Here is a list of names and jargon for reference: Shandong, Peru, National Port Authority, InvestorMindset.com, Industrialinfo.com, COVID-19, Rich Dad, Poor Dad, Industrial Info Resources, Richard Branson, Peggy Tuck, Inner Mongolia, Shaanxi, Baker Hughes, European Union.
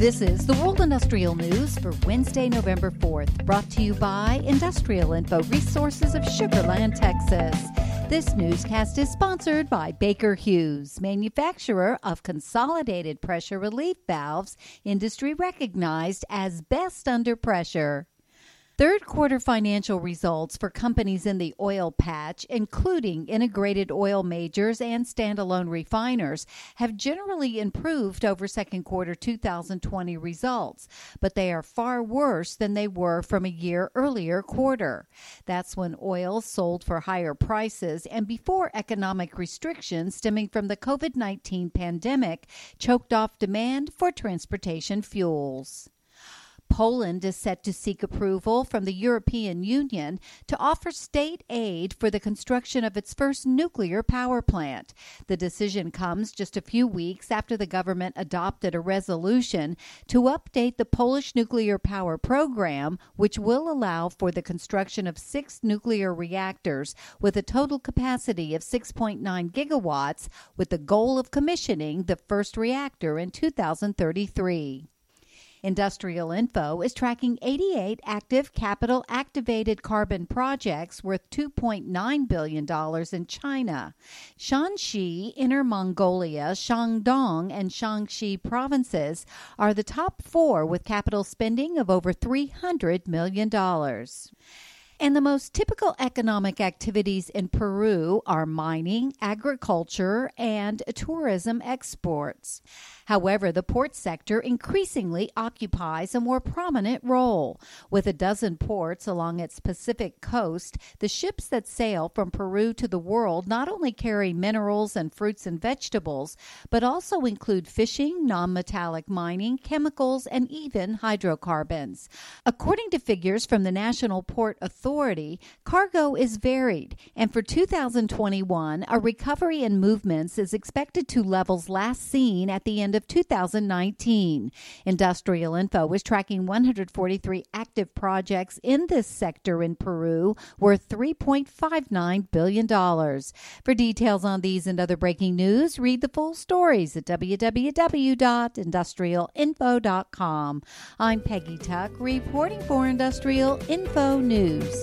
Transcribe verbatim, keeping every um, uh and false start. This is the World Industrial News for Wednesday, November fourth, brought to you by Industrial Info Resources of Sugar Land, Texas. This newscast is sponsored by Baker Hughes, manufacturer of consolidated pressure relief valves, industry recognized as best under pressure. Third quarter financial results for companies in the oil patch, including integrated oil majors and standalone refiners, have generally improved over second quarter two thousand twenty results, but they are far worse than they were from a year earlier quarter. That's when oil sold for higher prices and before economic restrictions stemming from the COVID nineteen pandemic choked off demand for transportation fuels. Poland is set to seek approval from the European Union to offer state aid for the construction of its first nuclear power plant. The decision comes just a few weeks after the government adopted a resolution to update the Polish nuclear power program, which will allow for the construction of six nuclear reactors with a total capacity of six point nine gigawatts, with the goal of commissioning the first reactor in two thousand thirty-three. Industrial Info is tracking eighty-eight active capital-activated carbon projects worth two point nine billion dollars in China. Shaanxi, Inner Mongolia, Shandong, and Shaanxi provinces are the top four with capital spending of over three hundred million dollars. And the most typical economic activities in Peru are mining, agriculture, and tourism exports. However, the port sector increasingly occupies a more prominent role. With a dozen ports along its Pacific coast, the ships that sail from Peru to the world not only carry minerals and fruits and vegetables, but also include fishing, non-metallic mining, chemicals, and even hydrocarbons. According to figures from the National Port Authority, Authority, cargo is varied, and for two thousand twenty-one, a recovery in movements is expected to levels last seen at the end of two thousand nineteen. Industrial Info was tracking one hundred forty-three active projects in this sector in Peru worth three point five nine billion dollars. For details on these and other breaking news, read the full stories at w w w dot industrial info dot com. I'm Peggy Tuck, reporting for Industrial Info News.